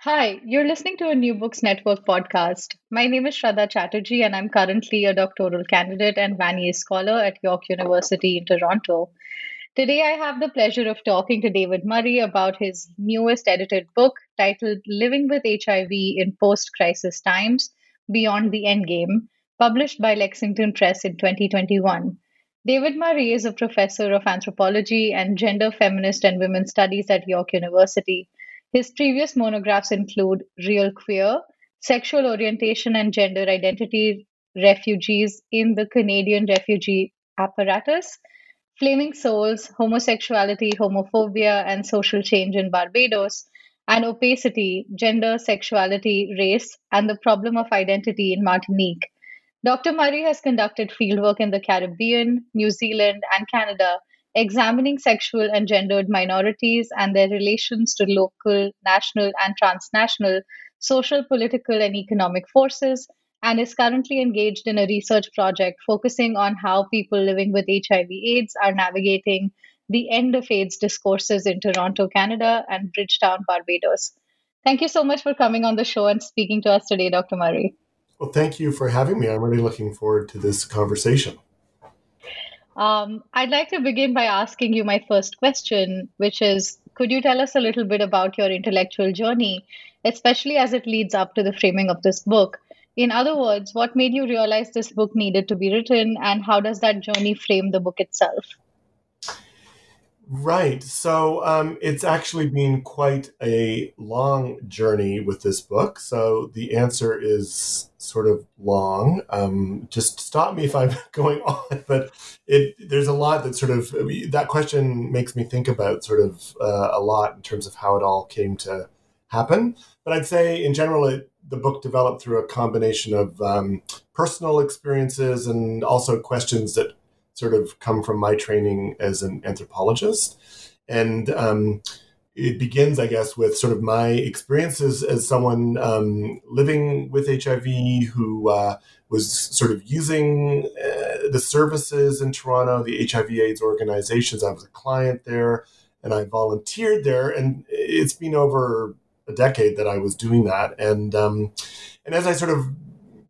Hi, you're listening to a New Books Network podcast. My name is Shraddha Chatterjee, and I'm currently a doctoral candidate and Vanier scholar at York University in Toronto. Today, I have the pleasure of talking to David Murray about his newest edited book titled Living with HIV in Post-Crisis Times, Beyond the Endgame, published by Lexington Press in 2021. David Murray is a professor of anthropology and gender, feminist, and women's studies at York University. His previous monographs include Real Queer, Sexual Orientation and Gender Identity, Refugees in the Canadian Refugee Apparatus, Flaming Souls, Homosexuality, Homophobia, and Social Change in Barbados, and Opacity, Gender, Sexuality, Race, and the Problem of Identity in Martinique. Dr. Murray has conducted fieldwork in the Caribbean, New Zealand, and Canada, examining sexual and gendered minorities and their relations to local, national, and transnational social, political, and economic forces, and is currently engaged in a research project focusing on how people living with HIV/AIDS are navigating the end of AIDS discourses in Toronto, Canada, and Bridgetown, Barbados. Thank you so much for coming on the show and speaking to us today, Dr. Murray. Well, thank you for having me. I'm really looking forward to this conversation. I'd like to begin by asking you my first question, which is, could you tell us a little bit about your intellectual journey, especially as it leads up to the framing of this book? In other words, what made you realize this book needed to be written, and how does that journey frame the book itself? Right. So it's actually been quite a long journey with this book. So the answer is sort of long. Just stop me if I'm going on, but there's a lot that sort of, that question makes me think about sort of a lot in terms of how it all came to happen. But I'd say in general, the book developed through a combination of personal experiences and also questions that sort of come from my training as an anthropologist. And it begins, I guess, with sort of my experiences as someone living with HIV who was sort of using the services in Toronto, the HIV/AIDS organizations. I was a client there and I volunteered there. And it's been over a decade that I was doing that. And as I sort of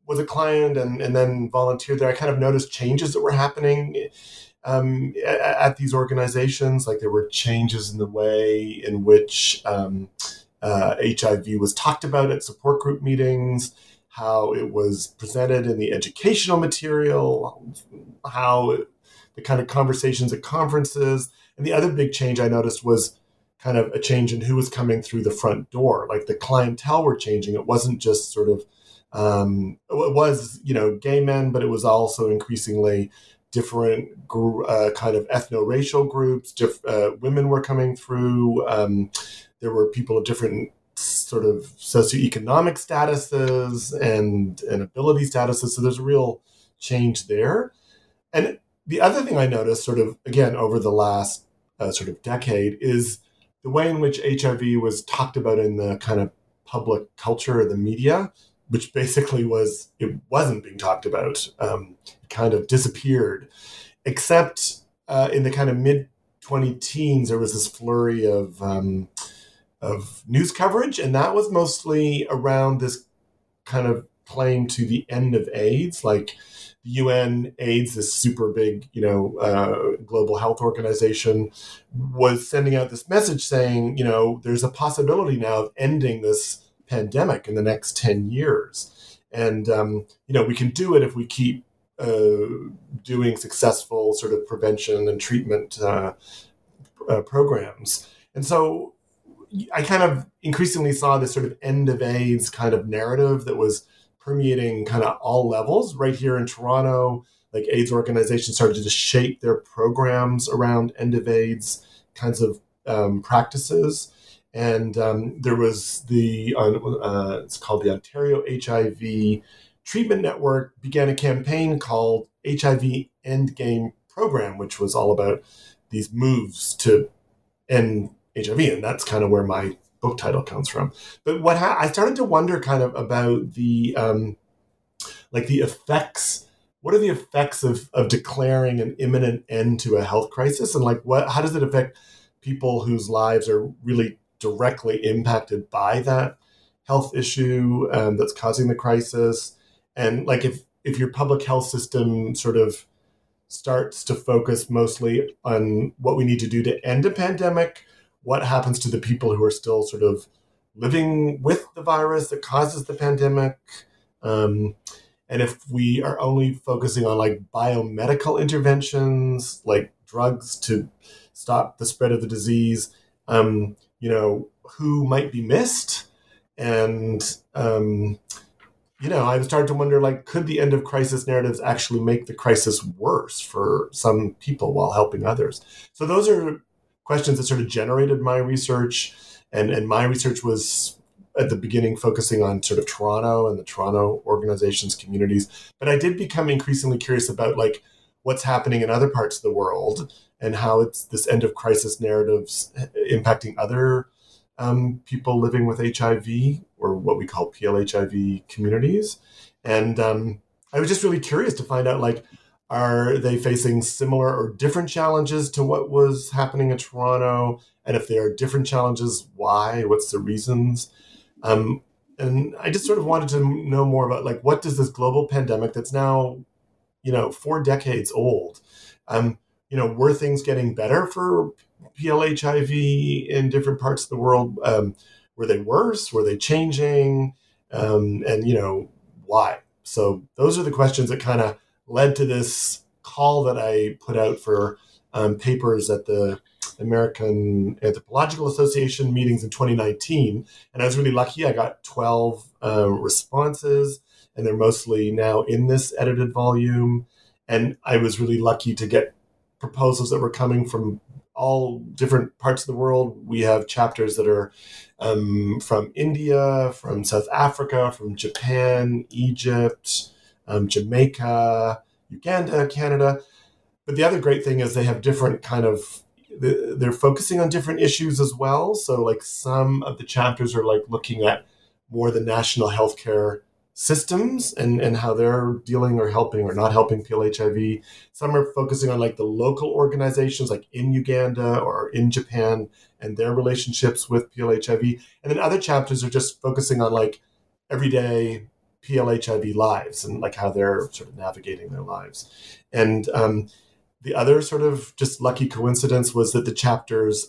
was a client and then volunteered there, I kind of noticed changes that were happening at these organizations. Like there were changes in the way in which HIV was talked about at support group meetings, how it was presented in the educational material, the kind of conversations at conferences. And the other big change I noticed was kind of a change in who was coming through the front door. Like the clientele were changing. It wasn't just sort of it was, gay men, but it was also increasingly different kind of ethno-racial groups. Women were coming through. There were people of different sort of socioeconomic statuses and ability statuses. So there's a real change there. And the other thing I noticed sort of, again, over the last sort of decade is the way in which HIV was talked about in the kind of public culture or the media, which basically it wasn't being talked about, it kind of disappeared, except in the kind of mid-2010s, there was this flurry of news coverage, and that was mostly around this kind of claim to the end of AIDS, like the UN AIDS, this super big, global health organization, was sending out this message saying, there's a possibility now of ending this pandemic in the next 10 years. And, we can do it if we keep doing successful sort of prevention and treatment programs. And so I kind of increasingly saw this sort of end of AIDS kind of narrative that was permeating kind of all levels. Right here in Toronto, like AIDS organizations started to shape their programs around end of AIDS kinds of practices. And there was it's called the Ontario HIV Treatment Network, began a campaign called HIV Endgame Program, which was all about these moves to end HIV. And that's kind of where my book title comes from. But what I started to wonder kind of about the effects, what are the effects of declaring an imminent end to a health crisis? And how does it affect people whose lives are really directly impacted by that health issue that's causing the crisis? And if your public health system sort of starts to focus mostly on what we need to do to end a pandemic, what happens to the people who are still sort of living with the virus that causes the pandemic? And if we are only focusing on biomedical interventions, like drugs to stop the spread of the disease, who might be missed? And, I started to wonder, could the end of crisis narratives actually make the crisis worse for some people while helping others? So those are questions that sort of generated my research. And my research was at the beginning focusing on sort of Toronto and the Toronto organizations, communities. But I did become increasingly curious about what's happening in other parts of the world and how it's this end of crisis narratives impacting other people living with HIV, or what we call PLHIV communities. And I was just really curious to find out, are they facing similar or different challenges to what was happening in Toronto? And if there are different challenges, why? What's the reasons? And I just sort of wanted to know more about, what does this global pandemic that's now, 4 decades old, were things getting better for PLHIV in different parts of the world? Were they worse? Were they changing? And why? So those are the questions that kind of led to this call that I put out for papers at the American Anthropological Association meetings in 2019. And I was really lucky. I got 12 responses, and they're mostly now in this edited volume. And I was really lucky to get proposals that were coming from all different parts of the world. We have chapters that are from India, from South Africa, from Japan, Egypt, Jamaica, Uganda, Canada. But the other great thing is they have different they're focusing on different issues as well. So some of the chapters are looking at more the national healthcare systems and how they're dealing or helping or not helping PLHIV. Some are focusing on the local organizations in Uganda or in Japan and their relationships with PLHIV. And then other chapters are just focusing on everyday PLHIV lives and how they're sort of navigating their lives. And the other sort of just lucky coincidence was that the chapters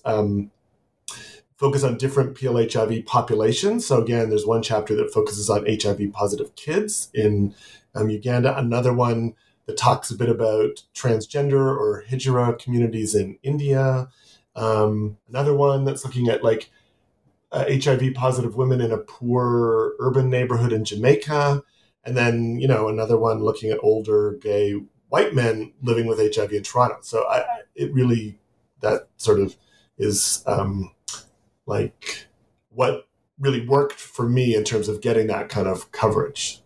focus on different PLHIV populations. So again, there's one chapter that focuses on HIV positive kids in Uganda, another one that talks a bit about transgender or Hijra communities in India, another one that's looking at HIV positive women in a poor urban neighborhood in Jamaica. And then, another one looking at older gay white men living with HIV in Toronto. So that sort of is what really worked for me in terms of getting that kind of coverage.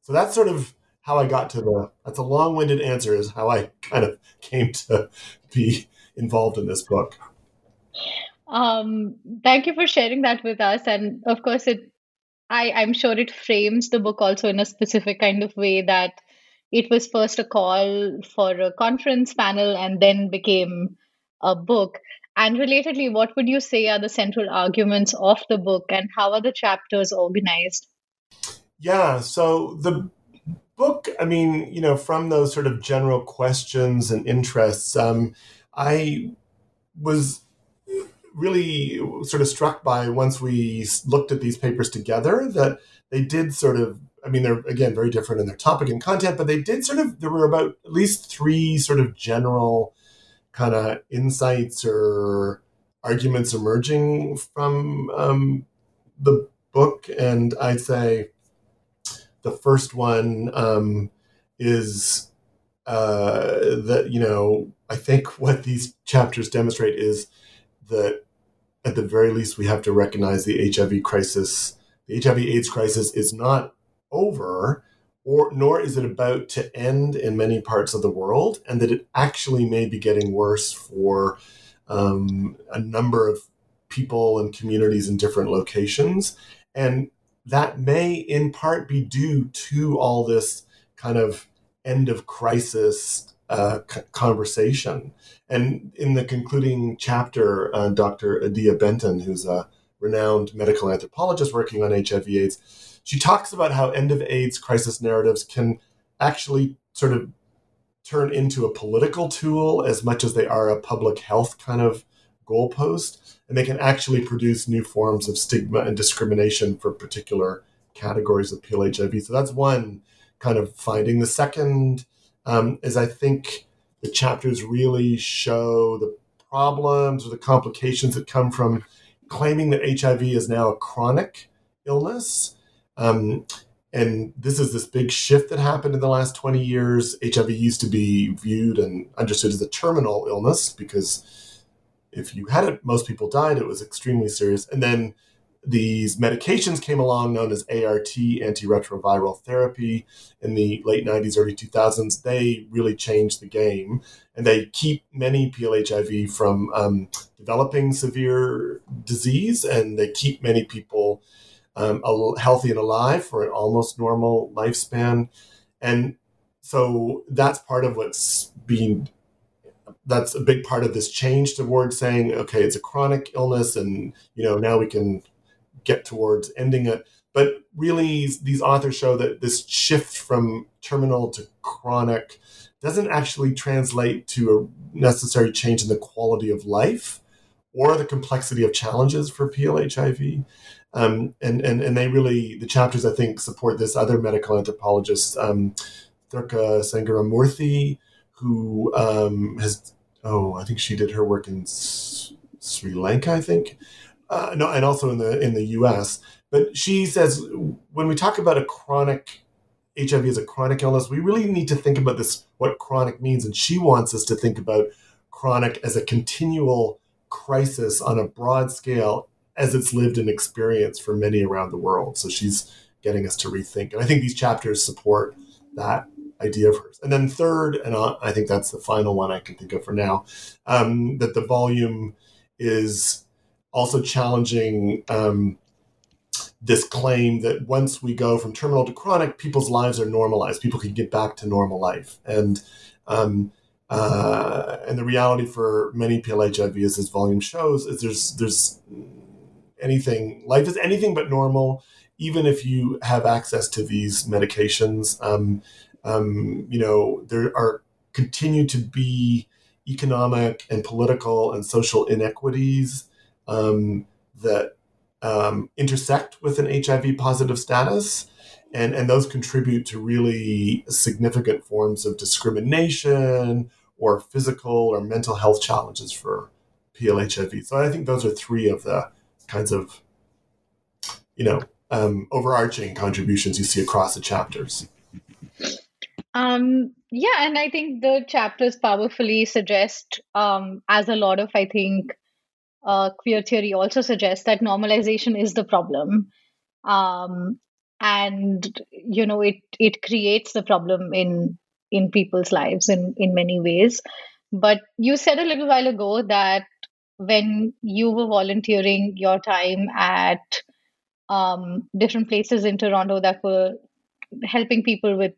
So that's sort of how I got to that's a long-winded answer, is how I kind of came to be involved in this book. Thank you for sharing that with us. And of course, I'm sure it frames the book also in a specific kind of way, that it was first a call for a conference panel and then became a book. And relatedly, what would you say are the central arguments of the book, and how are the chapters organized? Yeah. So the book, I mean, you know, from those sort of general questions and interests, I was really sort of struck by, once we looked at these papers together, that they did sort of, I mean, they're, again, very different in their topic and content, but they did sort of, there were about at least three sort of general kind of insights or arguments emerging from the book. And I'd say the first one is that, you know, I think what these chapters demonstrate is that at the very least we have to recognize the HIV crisis, the HIV AIDS crisis is not over, or nor is it about to end in many parts of the world, and that it actually may be getting worse for a number of people and communities in different locations. And that may in part be due to all this kind of end of crisis conversation. And in the concluding chapter, Dr. Adia Benton, who's a renowned medical anthropologist working on HIV/AIDS, she talks about how end of AIDS crisis narratives can actually sort of turn into a political tool as much as they are a public health kind of goalpost, and they can actually produce new forms of stigma and discrimination for particular categories of PLHIV. So that's one kind of finding. The second is, I think the chapters really show the problems or the complications that come from claiming that HIV is now a chronic illness. And this is this big shift that happened in the last 20 years. HIV used to be viewed and understood as a terminal illness, because if you had it, most people died. It was extremely serious. And then these medications came along known as ART, antiretroviral therapy, in the late 90s, early 2000s. They really changed the game, and they keep many PLHIV from developing severe disease, and they keep many people healthy and alive for an almost normal lifespan. And so that's part of what's being, that's a big part of this change towards saying, okay, it's a chronic illness, and, you know, now we can get towards ending it. But really, these authors show that this shift from terminal to chronic doesn't actually translate to a necessary change in the quality of life or the complexity of challenges for PLHIV. And they really, the chapters, I think, support this other medical anthropologist, Thurka Sangaramurthy, who has, I think she did her work in Sri Lanka, I think, and also in the U.S. But she says, when we talk about HIV as a chronic illness, we really need to think about this, what chronic means. And she wants us to think about chronic as a continual crisis on a broad scale, as it's lived and experienced for many around the world. So she's getting us to rethink. And I think these chapters support that idea of hers. And then third, and I think that's the final one I can think of for now, that the volume is also challenging this claim that once we go from terminal to chronic, people's lives are normalized. People can get back to normal life. And the reality for many PLHIV, as this volume shows, is there's anything, life is anything but normal, even if you have access to these medications. You know, there are continue to be economic and political and social inequities that intersect with an HIV positive status. And those contribute to really significant forms of discrimination or physical or mental health challenges for PLHIV. So I think those are three of the kinds of, you know, overarching contributions you see across the chapters. Yeah, and I think the chapters powerfully suggest, as a lot of, I think, queer theory also suggests, that normalization is the problem. And, you know, it creates the problem in people's lives in many ways. But you said a little while ago that when you were volunteering your time at different places in Toronto that were helping people with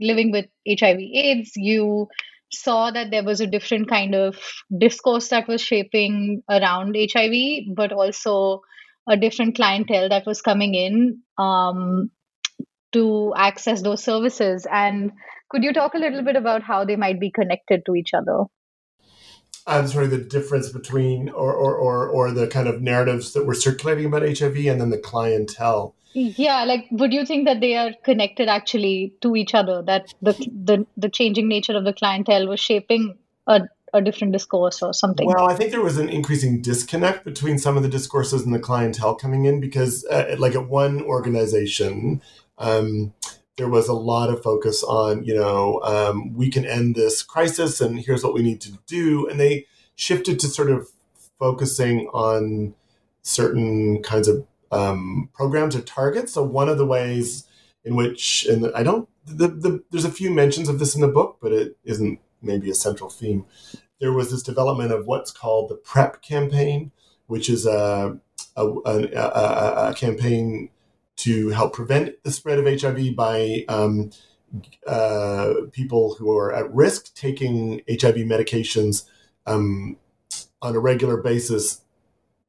living with HIV/AIDS, you saw that there was a different kind of discourse that was shaping around HIV, but also a different clientele that was coming in to access those services. And could you talk a little bit about how they might be connected to each other? And sort of the difference between or the kind of narratives that were circulating about HIV and then the clientele. Yeah, like, would you think that they are connected actually to each other, that the changing nature of the clientele was shaping a different discourse or something? Well, I think there was an increasing disconnect between some of the discourses and the clientele coming in, because like at one organization, there was a lot of focus on, we can end this crisis and here's what we need to do. And they shifted to sort of focusing on certain kinds of programs or targets. So one of the ways in which, there's a few mentions of this in the book, but it isn't maybe a central theme. There was this development of what's called the PrEP campaign, which is a campaign to help prevent the spread of HIV by people who are at risk taking HIV medications on a regular basis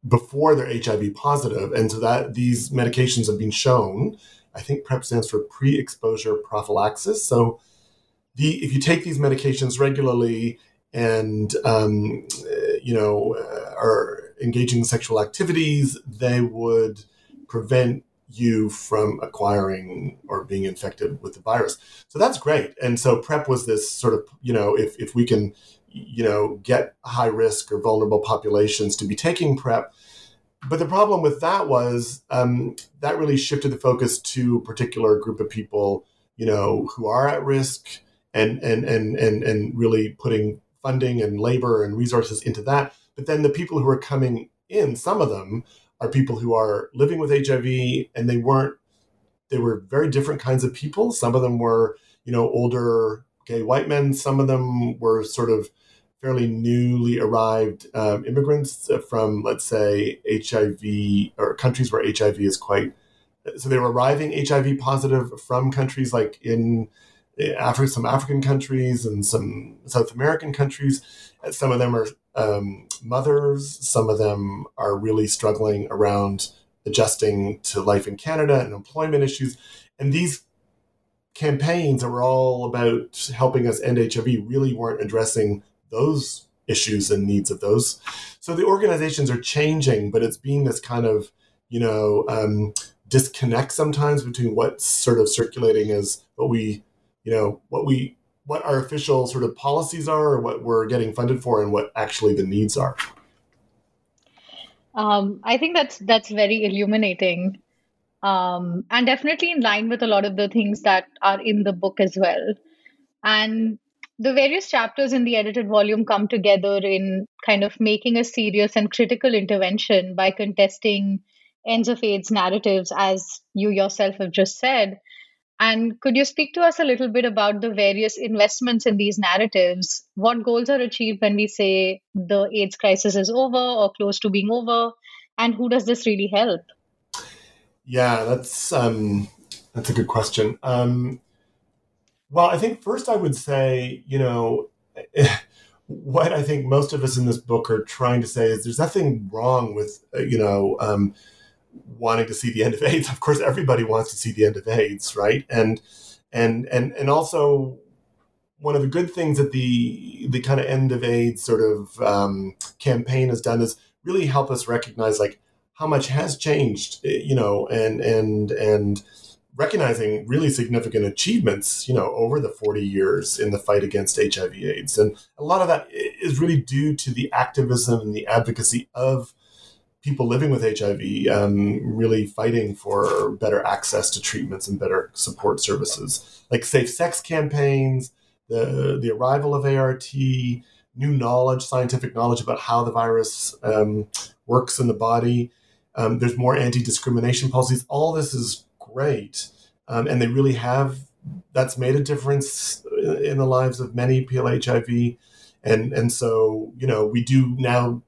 before they're HIV positive. And so that these medications have been shown, I think PrEP stands for pre-exposure prophylaxis. So if you take these medications regularly and, are engaging in sexual activities, they would prevent you from acquiring or being infected with the virus. So that's great. And so PrEP was this sort of, if we can, get high risk or vulnerable populations to be taking PrEP. But the problem with that was that really shifted the focus to a particular group of people, who are at risk and really putting funding and labor and resources into that. But then the people who are coming in, some of them, are people who are living with HIV, and they were very different kinds of people. Some of them were, older gay white men. Some of them were sort of fairly newly arrived immigrants from, let's say, HIV or countries where HIV is quite. So they were arriving HIV positive from countries like in Africa, some African countries and some South American countries. Some of them are mothers. Some of them are really struggling around adjusting to life in Canada and employment issues. And these campaigns that were all about helping us end HIV really weren't addressing those issues and needs of those. So the organizations are changing, but it's being this kind of, disconnect sometimes between what's sort of circulating as what our official sort of policies are or what we're getting funded for and what actually the needs are. I think that's very illuminating and definitely in line with a lot of the things that are in the book as well. And the various chapters in the edited volume come together in kind of making a serious and critical intervention by contesting ends of AIDS narratives, as you yourself have just said. And could you speak to us a little bit about the various investments in these narratives? What goals are achieved when we say the AIDS crisis is over or close to being over? And who does this really help? Yeah, that's a good question. Well, I think first I would say, what I think most of us in this book are trying to say is there's nothing wrong with, wanting to see the end of AIDS. Of course, everybody wants to see the end of AIDS, right? And also one of the good things that the kind of end of AIDS sort of campaign has done is really help us recognize like how much has changed, and recognizing really significant achievements, over the 40 years in the fight against HIV/AIDS. And a lot of that is really due to the activism and the advocacy of people living with HIV, really fighting for better access to treatments and better support services, like safe sex campaigns, the arrival of ART, new knowledge, scientific knowledge about how the virus works in the body. There's more anti-discrimination policies. All this is great. And they really have, that's made a difference in the lives of many PLHIV. And so, we do now,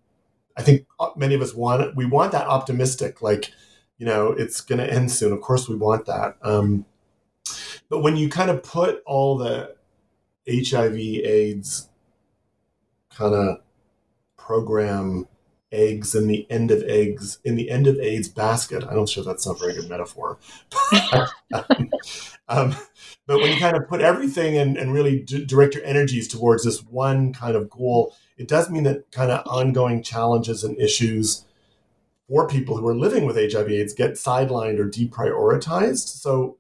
I think many of us want that optimistic, like, it's going to end soon. Of course we want that. But when you kind of put all the HIV AIDS kind of program eggs and the end of eggs in the end of AIDS basket. I'm not sure that's not a very good metaphor. But when you kind of put everything and really direct your energies towards this one kind of goal, it does mean that kind of ongoing challenges and issues for people who are living with HIV/AIDS get sidelined or deprioritized. So,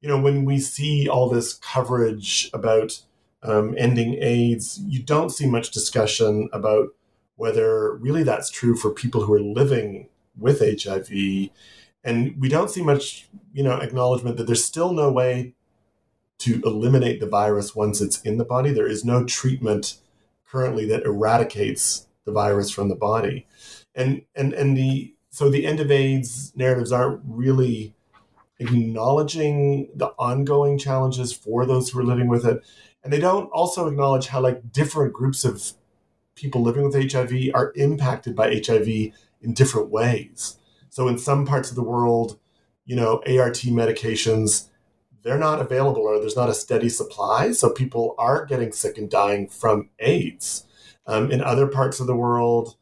you know, when we see all this coverage about ending AIDS, you don't see much discussion about whether really that's true for people who are living with HIV. And we don't see much, you know, acknowledgement that there's still no way to eliminate the virus once it's in the body. There is no treatment currently that eradicates the virus from the body. And so the end of AIDS narratives aren't really acknowledging the ongoing challenges for those who are living with it. And they don't also acknowledge how like different groups of people living with HIV are impacted by HIV in different ways. So in some parts of the world, you know, ART medications, they're not available or there's not a steady supply. So people are getting sick and dying from AIDS. In other parts of the world,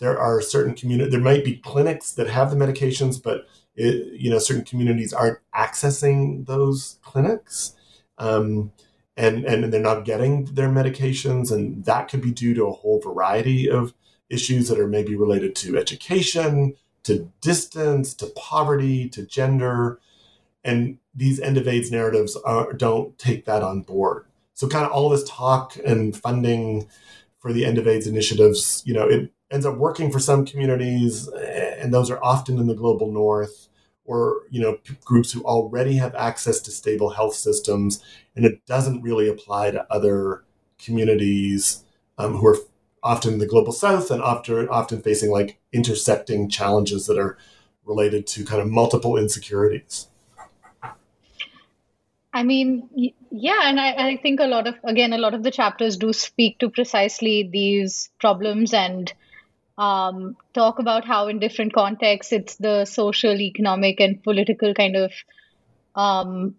there are certain communities, there might be clinics that have the medications, but, certain communities aren't accessing those clinics. And they're not getting their medications. And that could be due to a whole variety of issues that are maybe related to education, to distance, to poverty, to gender. And these end of AIDS narratives don't take that on board. So kind of all this talk and funding for the end of AIDS initiatives, you know, it ends up working for some communities, and those are often in the global north, or, you know, groups who already have access to stable health systems, and it doesn't really apply to other communities who are often in the global south and often facing like intersecting challenges that are related to kind of multiple insecurities. I mean, yeah, and I think a lot of the chapters do speak to precisely these problems and talk about how in different contexts it's the social, economic, and political kind of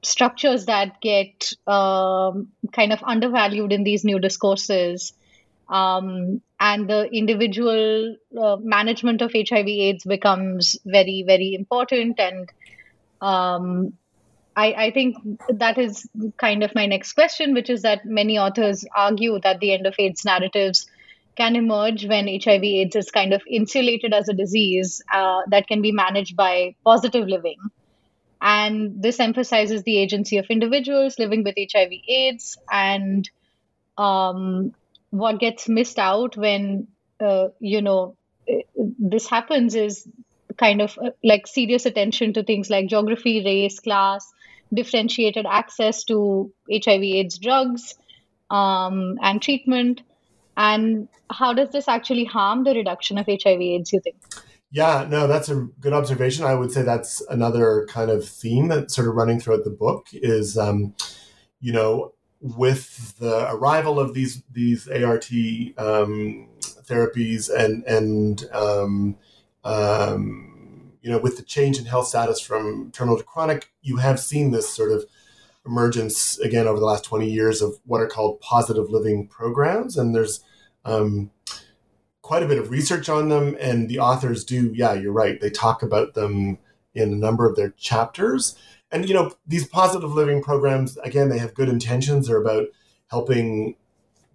structures that get kind of undervalued in these new discourses, and the individual management of HIV/AIDS becomes very, very important. And I think that is kind of my next question, which is that many authors argue that the end of AIDS narratives can emerge when HIV/AIDS is kind of insulated as a disease that can be managed by positive living. And this emphasizes the agency of individuals living with HIV/AIDS, and what gets missed out when, this happens is kind of like serious attention to things like geography, race, class, differentiated access to HIV/AIDS drugs and treatment. And how does this actually harm the reduction of HIV/AIDS, you think? Yeah, no, that's a good observation. I would say that's another kind of theme that's sort of running throughout the book is, with the arrival of these ART therapies and with the change in health status from terminal to chronic, you have seen this sort of emergence again over the last 20 years of what are called positive living programs. And there's quite a bit of research on them. And the authors do, yeah, you're right. They talk about them in a number of their chapters. And, you know, these positive living programs, again, they have good intentions. They're about helping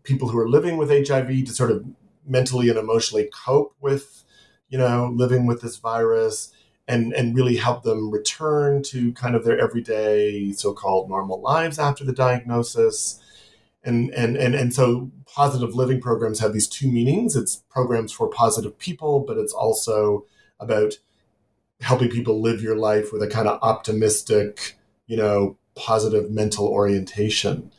people who are living with HIV to sort of mentally and emotionally cope with, you know, living with this virus and really help them return to kind of their everyday so-called normal lives after the diagnosis. And so positive living programs have these two meanings. It's programs for positive people, but it's also about helping people live your life with a kind of optimistic, you know, positive mental orientation.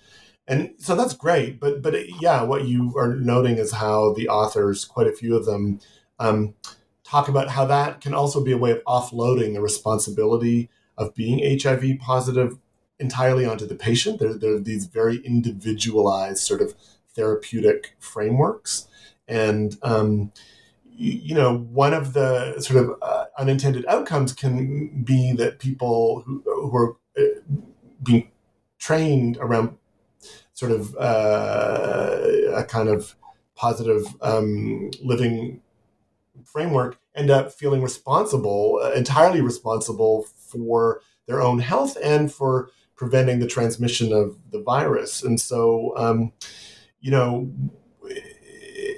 And so that's great. But yeah, what you are noting is how the authors, quite a few of them, talk about how that can also be a way of offloading the responsibility of being HIV positive entirely onto the patient. There are these very individualized sort of therapeutic frameworks. And, one of the sort of unintended outcomes can be that people who are being trained around sort of a kind of positive living framework end up feeling responsible, entirely responsible for their own health and for preventing the transmission of the virus. And so,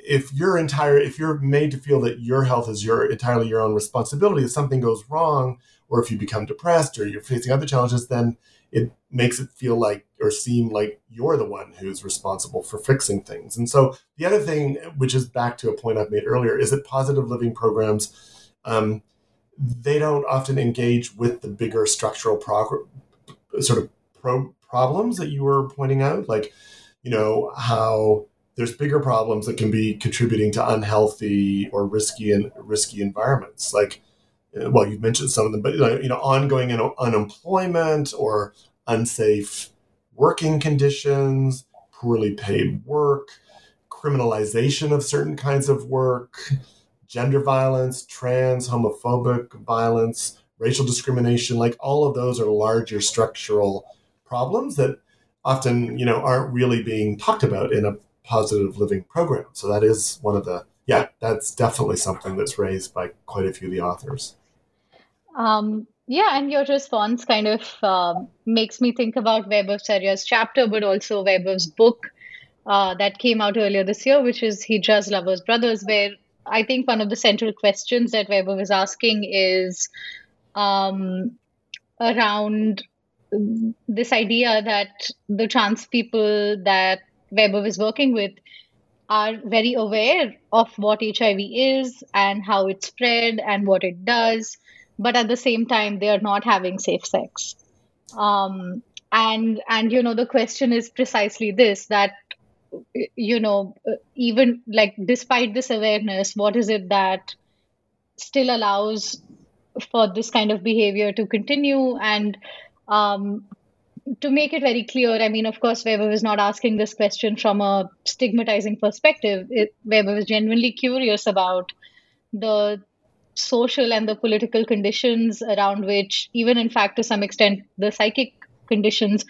if you're made to feel that your health is entirely your own responsibility, if something goes wrong, or if you become depressed or you're facing other challenges, then it makes it feel like or seem like you're the one who's responsible for fixing things. And so the other thing, which is back to a point I've made earlier, is that positive living programs, they don't often engage with the bigger structural problems that you were pointing out, like, how there's bigger problems that can be contributing to unhealthy or risky environments. Like, well, you've mentioned some of them, but, ongoing unemployment or unsafe working conditions, poorly paid work, criminalization of certain kinds of work, gender violence, trans, homophobic violence, racial discrimination, like all of those are larger structural problems that often, aren't really being talked about in a positive living program. So that is one of the, that's definitely something that's raised by quite a few of the authors. And your response kind of makes me think about Vaibhav Saria's chapter, but also Vaibhav's book that came out earlier this year, which is Hijras, Lovers, Brothers, where I think one of the central questions that Vaibhav is asking is around this idea that the trans people that Vaibhav is working with are very aware of what HIV is and how it's spread and what it does, but at the same time, they are not having safe sex. And the question is precisely this, that, even like despite this awareness, what is it that still allows for this kind of behavior to continue? And to make it very clear, I mean, of course, Weber was not asking this question from a stigmatizing perspective. Weber was genuinely curious about the social and the political conditions around which, even in fact, to some extent, the psychic conditions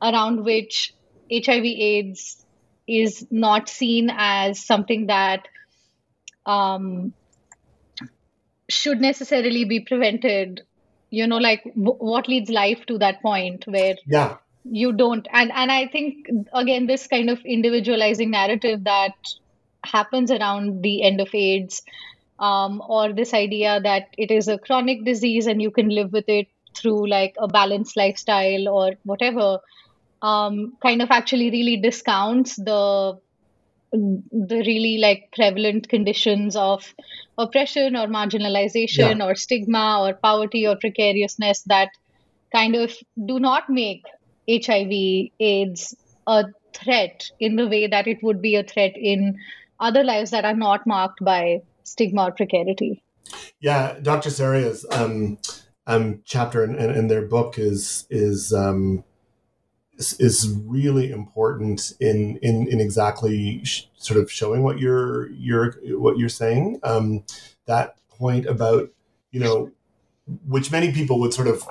around which HIV/AIDS is not seen as something that should necessarily be prevented. What leads life to that point where you don't. And I think, again, this kind of individualizing narrative that happens around the end of AIDS, or this idea that it is a chronic disease and you can live with it through like a balanced lifestyle or whatever, kind of actually really discounts the really like prevalent conditions of oppression or marginalization or stigma or poverty or precariousness that kind of do not make HIV/AIDS a threat in the way that it would be a threat in other lives that are not marked by stigma or precarity. Yeah, Dr. Saria's chapter in their book is really important in exactly sort of showing what you're saying. That point about, which many people would sort of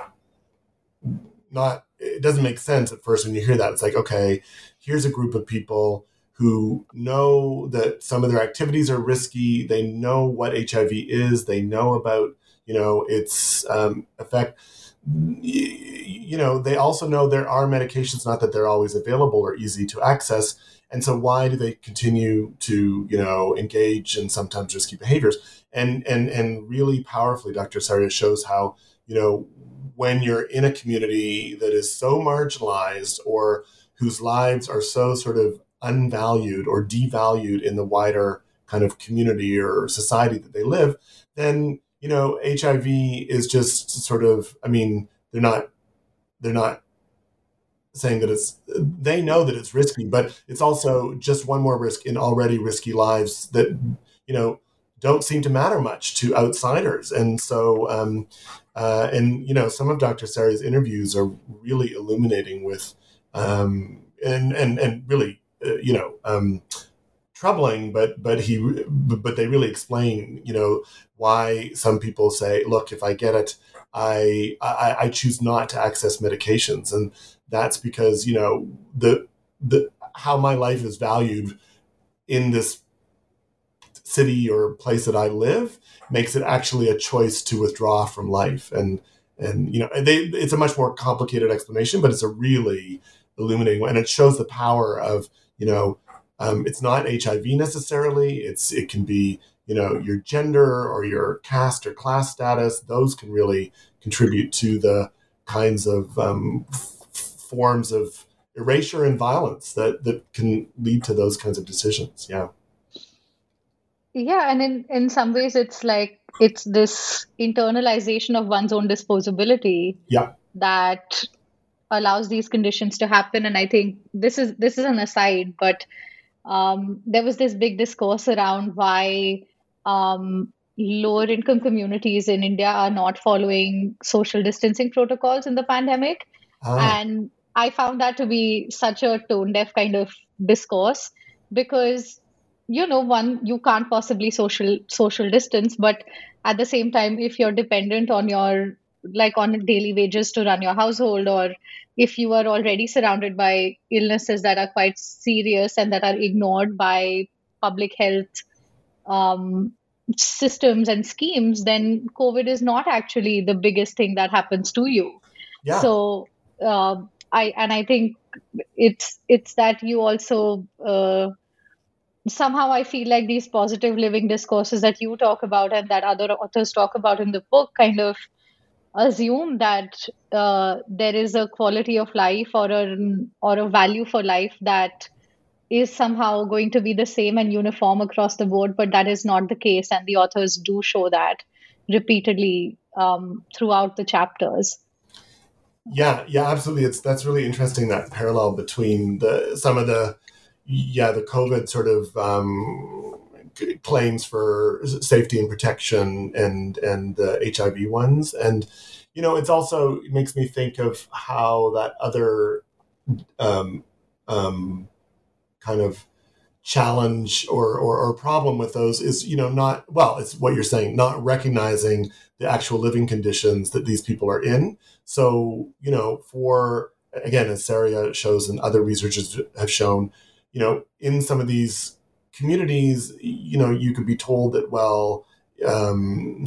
not, it doesn't make sense at first when you hear that. It's like, okay, here's a group of people who know that some of their activities are risky. They know what HIV is. They know about, its effect. They also know there are medications, not that they're always available or easy to access. And so why do they continue to, engage in sometimes risky behaviors? And really powerfully, Dr. Saria shows how, when you're in a community that is so marginalized or whose lives are so sort of unvalued or devalued in the wider kind of community or society that they live, then HIV is just sort of, I mean, they're not saying that it's, they know that it's risky, but it's also just one more risk in already risky lives that, don't seem to matter much to outsiders. And so, some of Dr. Saria's interviews are really illuminating with, and really, troubling, but they really explain, why some people say, look, if I get it, I choose not to access medications. And that's because, how my life is valued in this city or place that I live makes it actually a choice to withdraw from life. And you know, it's a much more complicated explanation, but it's a really illuminating one. And it shows the power of, you know, it's not HIV necessarily. It can be, you know, your gender or your caste or class status. Those can really contribute to the kinds of forms of erasure and violence that can lead to those kinds of decisions. Yeah. Yeah. And in some ways, it's like, it's this internalization of one's own disposability that allows these conditions to happen. And I think this is an aside, but there was this big discourse around why lower income communities in India are not following social distancing protocols in the pandemic. And I found that to be such a tone deaf kind of discourse because, you know, one, you can't possibly social distance, but at the same time, if you're dependent on on daily wages to run your household, or if you are already surrounded by illnesses that are quite serious and that are ignored by public health systems and schemes, then COVID is not actually the biggest thing that happens to you. Yeah. So I think it's that you also somehow I feel like these positive living discourses that you talk about and that other authors talk about in the book kind of assume that there is a quality of life or a value for life that is somehow going to be the same and uniform across the board, but that is not the case. And the authors do show that repeatedly throughout the chapters. Yeah, absolutely. That's really interesting, that parallel between some of the COVID sort of claims for safety and protection and the HIV ones. And, you know, it makes me think of how that other kind of challenge or problem with those is, you know, it's what you're saying, not recognizing the actual living conditions that these people are in. So, you know, as Saria shows and other researchers have shown, you know, in some of these communities, you know, you could be told that, well,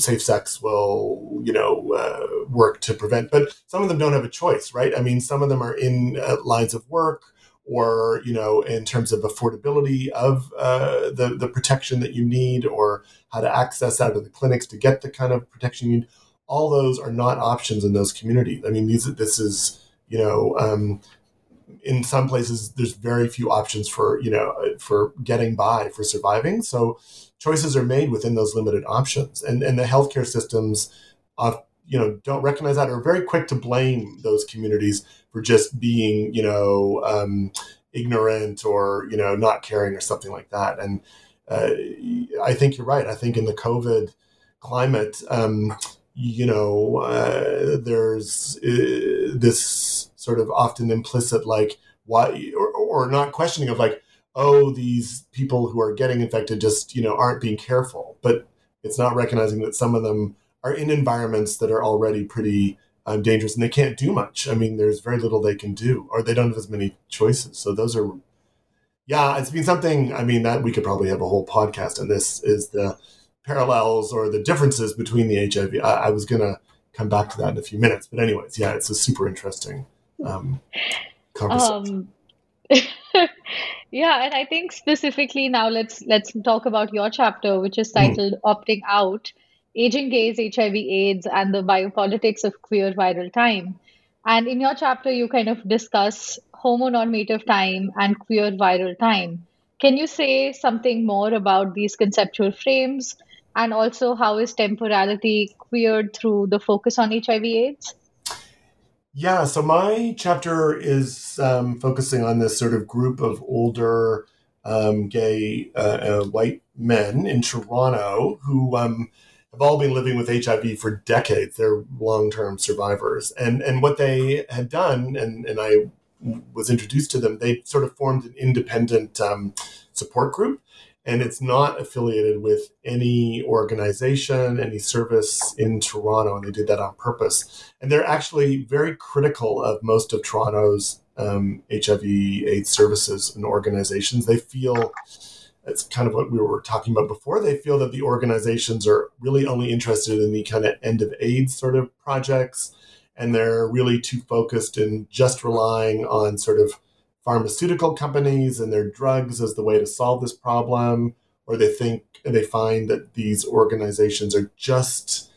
safe sex will, you know, work to prevent, but some of them don't have a choice, right? I mean, some of them are in lines of work or, you know, in terms of affordability of the protection that you need or how to access out of the clinics to get the kind of protection you need. All those are not options in those communities. I mean, this is, you know, in some places there's very few options for, you know, for getting by, for surviving. So choices are made within those limited options. And the healthcare systems, you know, don't recognize that or are very quick to blame those communities for just being, you know, ignorant or, you know, not caring or something like that. And I think you're right. I think in the COVID climate, you know, there's this sort of often implicit, like, why or not questioning of like, oh, these people who are getting infected just, you know, aren't being careful. But it's not recognizing that some of them are in environments that are already pretty dangerous and they can't do much. I mean, there's very little they can do or they don't have as many choices. So those are, yeah, it's been something, I mean, that we could probably have a whole podcast on. This is the parallels or the differences between the HIV. I was going to come back to that in a few minutes, but anyways, yeah, it's a super interesting conversation. Yeah. And I think specifically now let's talk about your chapter, which is titled Opting Out, Aging Gays, HIV AIDS, and the Biopolitics of Queer Viral Time. And in your chapter, you kind of discuss homonormative time and queer viral time. Can you say something more about these conceptual frames and also how is temporality queered through the focus on HIV AIDS? Yeah, so my chapter is focusing on this sort of group of older gay white men in Toronto who have all been living with HIV for decades. They're long-term survivors. And what they had done, and I was introduced to them, they sort of formed an independent support group, and it's not affiliated with any organization, any service in Toronto, and they did that on purpose. And they're actually very critical of most of Toronto's HIV/AIDS services and organizations. They feel it's kind of what we were talking about before. They feel that the organizations are really only interested in the kind of end of AIDS sort of projects, and they're really too focused in just relying on sort of pharmaceutical companies and their drugs as the way to solve this problem. Or they think, they find that these organizations are just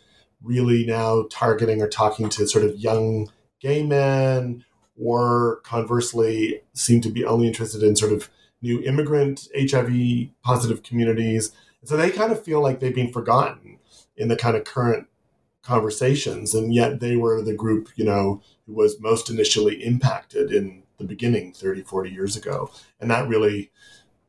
really now targeting or talking to sort of young gay men, or conversely seem to be only interested in sort of new immigrant HIV positive communities. And so they kind of feel like they've been forgotten in the kind of current conversations. And yet they were the group, you know, who was most initially impacted in the beginning 30, 40 years ago. And that really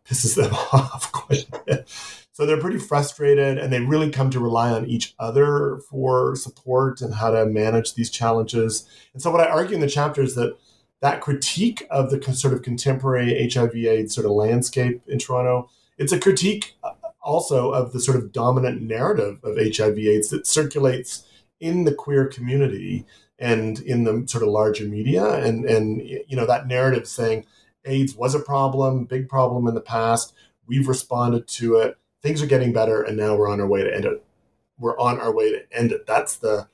pisses them off quite a bit. So they're pretty frustrated, and they really come to rely on each other for support and how to manage these challenges. And so what I argue in the chapter is that that critique of the sort of contemporary HIV/AIDS sort of landscape in Toronto, it's a critique also of the sort of dominant narrative of HIV/AIDS that circulates in the queer community and in the sort of larger media. And you know, that narrative saying AIDS was a problem, big problem in the past. We've responded to it. Things are getting better, and now we're on our way to end it. That's the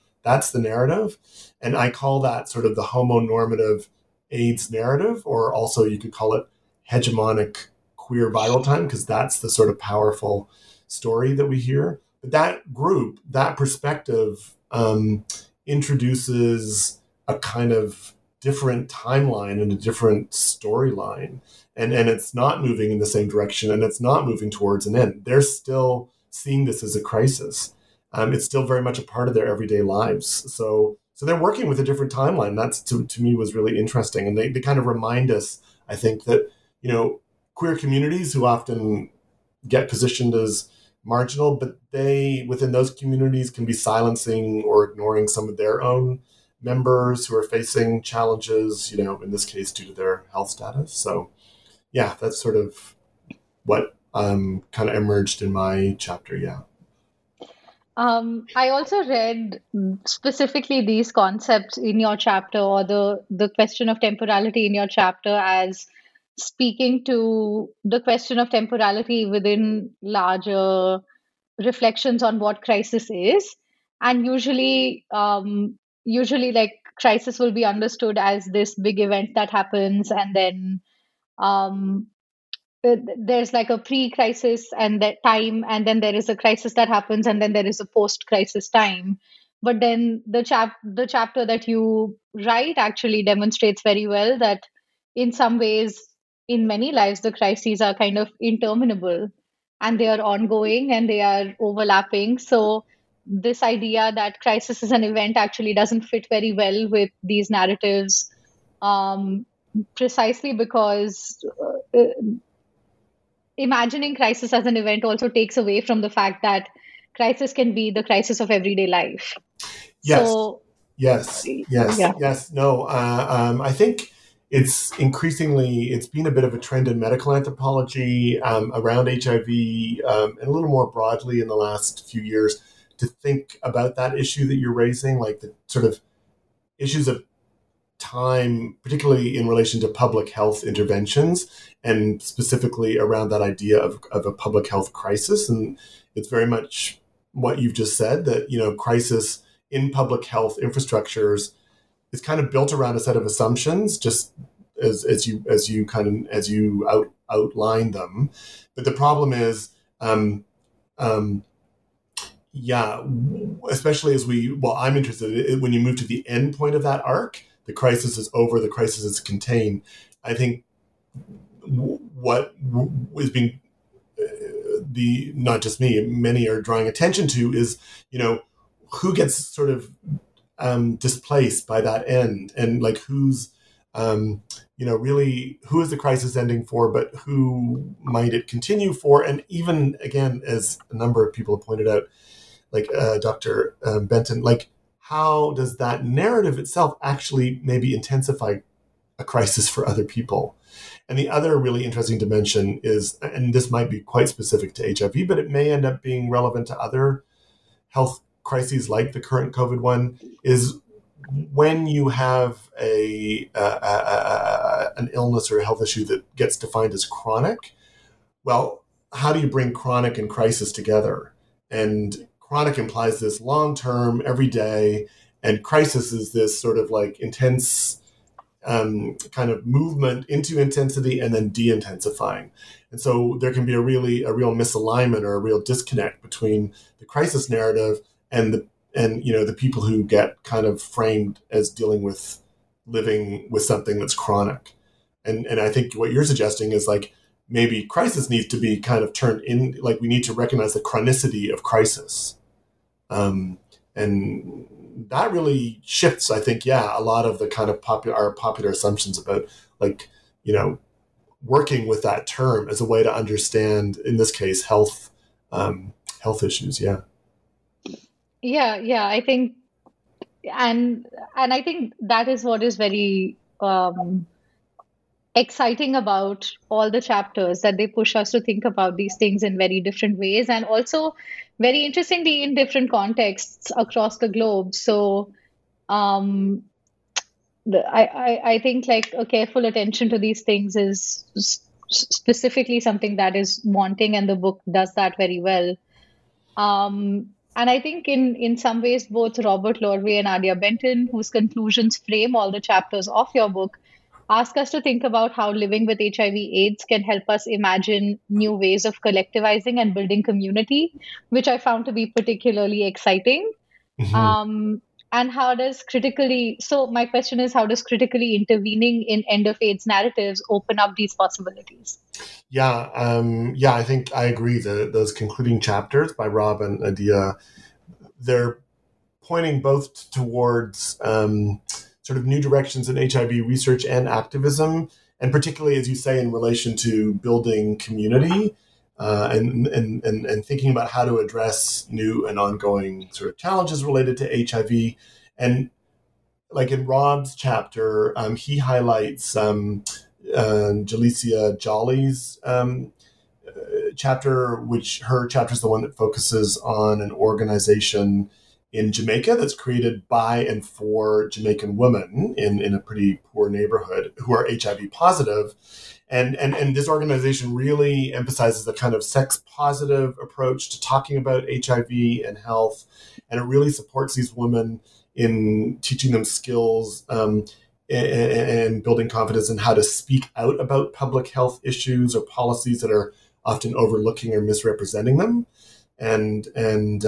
narrative. And I call that sort of the homonormative AIDS narrative, or also you could call it hegemonic queer viral time, because that's the sort of powerful story that we hear. But that group, that perspective introduces a kind of different timeline and a different storyline. And it's not moving in the same direction, and it's not moving towards an end. They're still seeing this as a crisis. It's still very much a part of their everyday lives. So they're working with a different timeline. That's, to me, was really interesting. And they kind of remind us, I think, that, you know, queer communities who often get positioned as marginal, but they, within those communities, can be silencing or ignoring some of their own members who are facing challenges, you know, in this case, due to their health status. So, yeah, that's sort of what kind of emerged in my chapter, yeah. I also read specifically these concepts in your chapter, or the question of temporality in your chapter, as speaking to the question of temporality within larger reflections on what crisis is. And usually like crisis will be understood as this big event that happens, and then there's like a pre-crisis and that time, and then there is a crisis that happens, and then there is a post-crisis time. But then the chapter that you write actually demonstrates very well that in some ways, in many lives, the crises are kind of interminable, and they are ongoing, and they are overlapping. So this idea that crisis is an event actually doesn't fit very well with these narratives, precisely because imagining crisis as an event also takes away from the fact that crisis can be the crisis of everyday life. Yes, so, yes, yeah. No, I think it's been a bit of a trend in medical anthropology around HIV and a little more broadly in the last few years to think about that issue that you're raising, like the sort of issues of time, particularly in relation to public health interventions, and specifically around that idea of a public health crisis. And it's very much what you've just said, that, you know, crisis in public health infrastructures is kind of built around a set of assumptions, just as you outline them. But the problem is, especially as I'm interested in when you move to the end point of that arc, the crisis is over, the crisis is contained. I think what is being, not just me, many are drawing attention to is, you know, who gets sort of displaced by that end, and like who's, you know, really, who is the crisis ending for, but who might it continue for? And even, again, as a number of people have pointed out, like Dr. Benton, like, how does that narrative itself actually maybe intensify a crisis for other people? And the other really interesting dimension is, and this might be quite specific to HIV, but it may end up being relevant to other health crises like the current COVID one, is when you have an illness or a health issue that gets defined as chronic, well, how do you bring chronic and crisis together? And chronic implies this long-term, every day, and crisis is this sort of like intense kind of movement into intensity and then de-intensifying. And so there can be a real misalignment or a real disconnect between the crisis narrative and the people who get kind of framed as dealing with living with something that's chronic. And I think what you're suggesting is like maybe crisis needs to be kind of turned in, like we need to recognize the chronicity of crisis. And that really shifts, I think, a lot of the kind of our popular assumptions about like, you know, working with that term as a way to understand, in this case, health issues. Yeah. I think, and I think that is what is very exciting about all the chapters, that they push us to think about these things in very different ways, and also very interestingly in different contexts across the globe. So I think like a careful attention to these things is specifically something that is wanting, and the book does that very well. And I think in some ways, both Robert Lorway and Adia Benton, whose conclusions frame all the chapters of your book, ask us to think about how living with HIV/AIDS can help us imagine new ways of collectivizing and building community, which I found to be particularly exciting. Mm-hmm. And my question is, how does critically intervening in end of AIDS narratives open up these possibilities? Yeah, I think I agree that those concluding chapters by Rob and Adia, they're pointing both towards sort of new directions in HIV research and activism, and particularly, as you say, in relation to building community. And thinking about how to address new and ongoing sort of challenges related to HIV. And like in Rob's chapter, he highlights Jalicia Jolly's chapter, which her chapter is the one that focuses on an organization in Jamaica that's created by and for Jamaican women in a pretty poor neighborhood who are HIV positive. And this organization really emphasizes a kind of sex-positive approach to talking about HIV and health, and it really supports these women in teaching them skills and building confidence in how to speak out about public health issues or policies that are often overlooking or misrepresenting them. And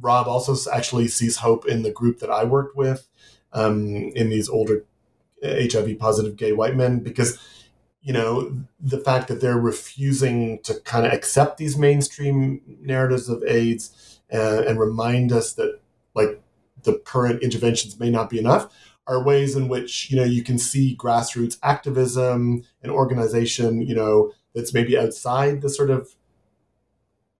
Rob also actually sees hope in the group that I worked with in these older HIV-positive gay white men, because you know, the fact that they're refusing to kind of accept these mainstream narratives of AIDS and remind us that like the current interventions may not be enough are ways in which, you know, you can see grassroots activism and organization, you know, that's maybe outside the sort of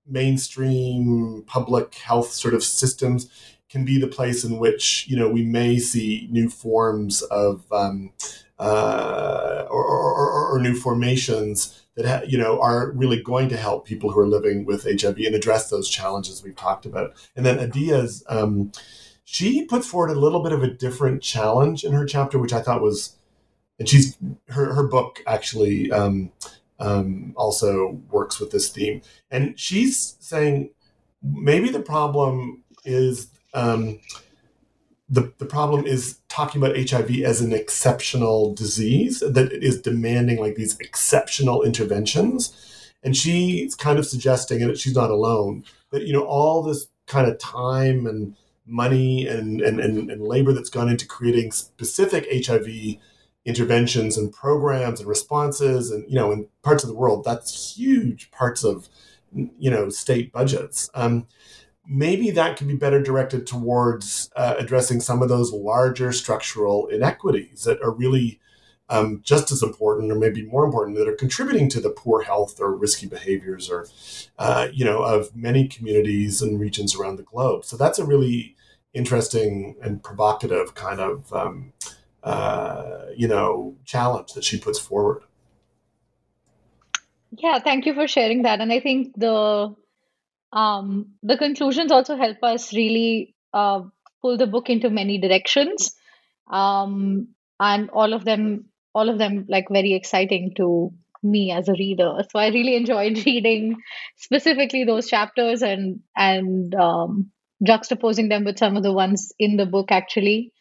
mainstream public health sort of systems can be the place in which, you know, we may see new forms of or new formations that are really going to help people who are living with HIV and address those challenges we've talked about. And then Adia's, she puts forward a little bit of a different challenge in her chapter, which I thought was, and she's her book actually also works with this theme. And she's saying maybe the problem is The problem is talking about HIV as an exceptional disease that is demanding like these exceptional interventions. And she's kind of suggesting, and she's not alone, that, you know, all this kind of time and money and labor that's gone into creating specific HIV interventions and programs and responses, and, you know, in parts of the world, that's huge parts of, you know, state budgets. Maybe that could be better directed towards addressing some of those larger structural inequities that are really just as important, or maybe more important, that are contributing to the poor health or risky behaviors or, you know, of many communities and regions around the globe. So that's a really interesting and provocative kind of, you know, challenge that she puts forward. Yeah, thank you for sharing that. And I think the conclusions also help us really pull the book into many directions, and all of them like very exciting to me as a reader. So I really enjoyed reading specifically those chapters and juxtaposing them with some of the ones in the book, actually.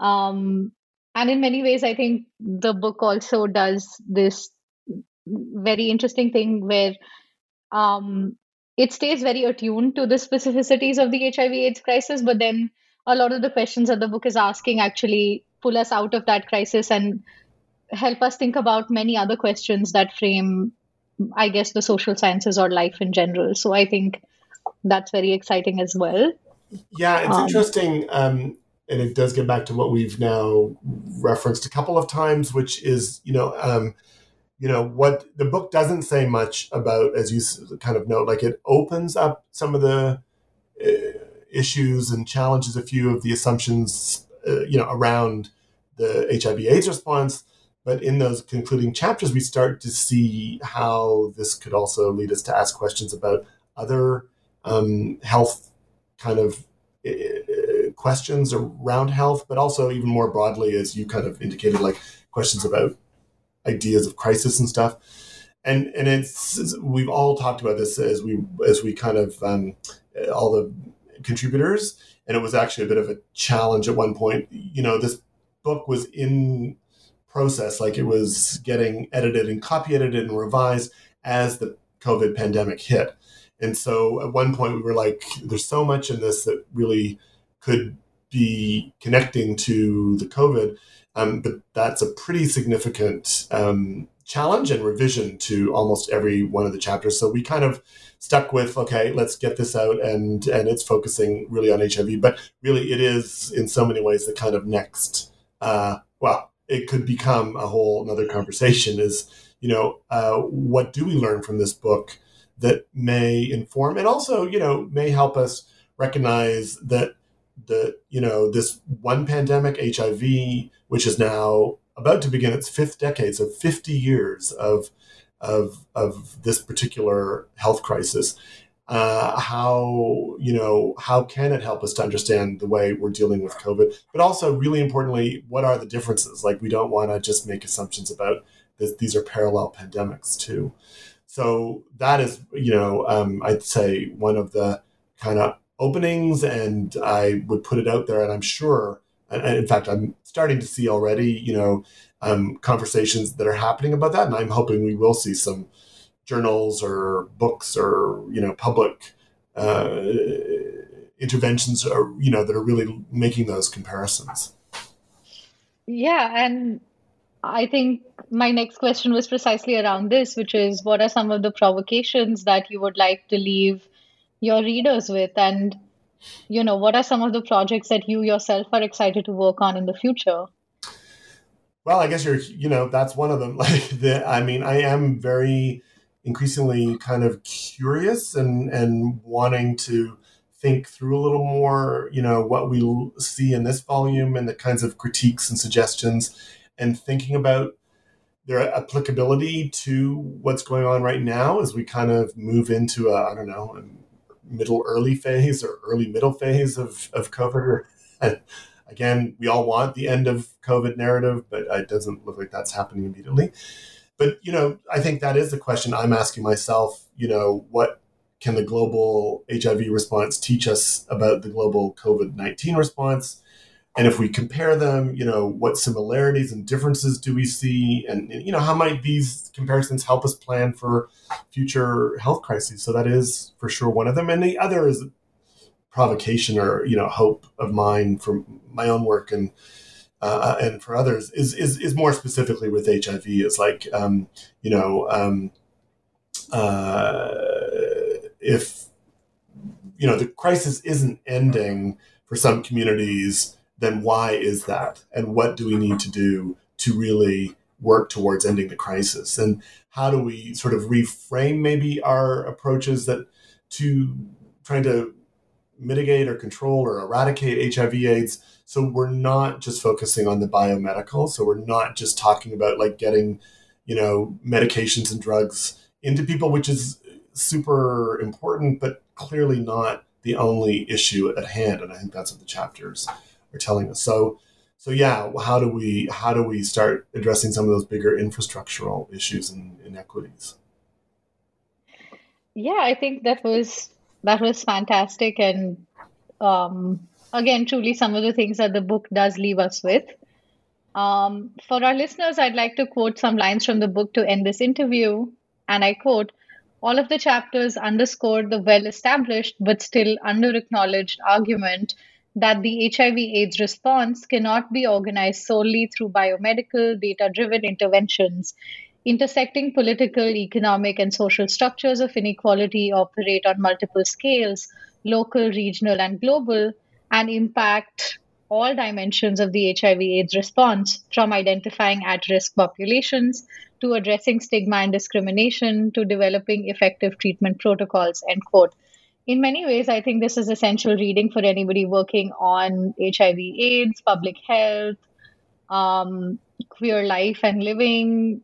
And in many ways, I think the book also does this very interesting thing where it stays very attuned to the specificities of the HIV/AIDS crisis, but then a lot of the questions that the book is asking actually pull us out of that crisis and help us think about many other questions that frame, I guess, the social sciences or life in general. So I think that's very exciting as well. Yeah, it's interesting. And it does get back to what we've now referenced a couple of times, which is, what the book doesn't say much about, as you kind of note, like it opens up some of the issues and challenges a few of the assumptions, around the HIV/AIDS response. But in those concluding chapters, we start to see how this could also lead us to ask questions about other health kind of questions around health, but also even more broadly, as you kind of indicated, like questions about ideas of crisis and stuff. And it's, we've all talked about this as we kind of, all the contributors, and it was actually a bit of a challenge at one point. This book was in process, like it was getting edited and copy edited and revised as the COVID pandemic hit. And so at one point we were like, there's so much in this that really could be connecting to the COVID, but that's a pretty significant challenge and revision to almost every one of the chapters. So we kind of stuck with, okay, let's get this out, and it's focusing really on HIV, but really it is in so many ways the kind of next, it could become a whole another conversation is, what do we learn from this book that may inform and also, may help us recognize that this one pandemic, HIV, which is now about to begin its fifth decade, so 50 years of this particular health crisis, how can it help us to understand the way we're dealing with COVID? But also, really importantly, what are the differences? Like, we don't want to just make assumptions about this. These are parallel pandemics too. So that is, I'd say one of the kind of openings, and I would put it out there, and I'm sure, and in fact, I'm starting to see already, conversations that are happening about that. And I'm hoping we will see some journals or books or, public interventions or, that are really making those comparisons. Yeah. And I think my next question was precisely around this, which is, what are some of the provocations that you would like to leave your readers with? And, what are some of the projects that you yourself are excited to work on in the future? Well, I guess that's one of them. I am very increasingly kind of curious and wanting to think through a little more, what we see in this volume and the kinds of critiques and suggestions, and thinking about their applicability to what's going on right now as we kind of move into a middle early phase or early middle phase of COVID. And again, we all want the end of COVID narrative, but it doesn't look like that's happening immediately. But, I think that is the question I'm asking myself, what can the global HIV response teach us about the global COVID-19 response? And if we compare them, what similarities and differences do we see? And how might these comparisons help us plan for future health crises? So that is for sure one of them. And the other is provocation or, hope of mine from my own work and for others is more specifically with HIV. It's like, if, the crisis isn't ending for some communities, then why is that? And what do we need to do to really work towards ending the crisis? And how do we sort of reframe maybe our approaches that to trying to mitigate or control or eradicate HIV/AIDS? So we're not just focusing on the biomedical. So we're not just talking about like getting, medications and drugs into people, which is super important, but clearly not the only issue at hand. And I think that's what the chapters are telling us. So So yeah, how do we start addressing some of those bigger infrastructural issues and inequities? Yeah, I think that was fantastic, and again, truly some of the things that the book does leave us with. For our listeners, I'd like to quote some lines from the book to end this interview, and I quote, "All of the chapters underscore the well-established but still under-acknowledged argument that the HIV/AIDS response cannot be organized solely through biomedical, data-driven interventions. Intersecting political, economic, and social structures of inequality operate on multiple scales, local, regional, and global, and impact all dimensions of the HIV/AIDS response, from identifying at-risk populations to addressing stigma and discrimination to developing effective treatment protocols," end quote. In many ways, I think this is essential reading for anybody working on HIV/AIDS, public health, queer life and living,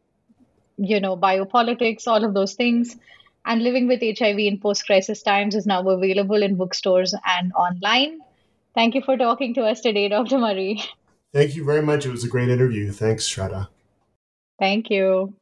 biopolitics, all of those things. And Living with HIV in Post-Crisis Times is now available in bookstores and online. Thank you for talking to us today, Dr. Murray. Thank you very much. It was a great interview. Thanks, Shraddha. Thank you.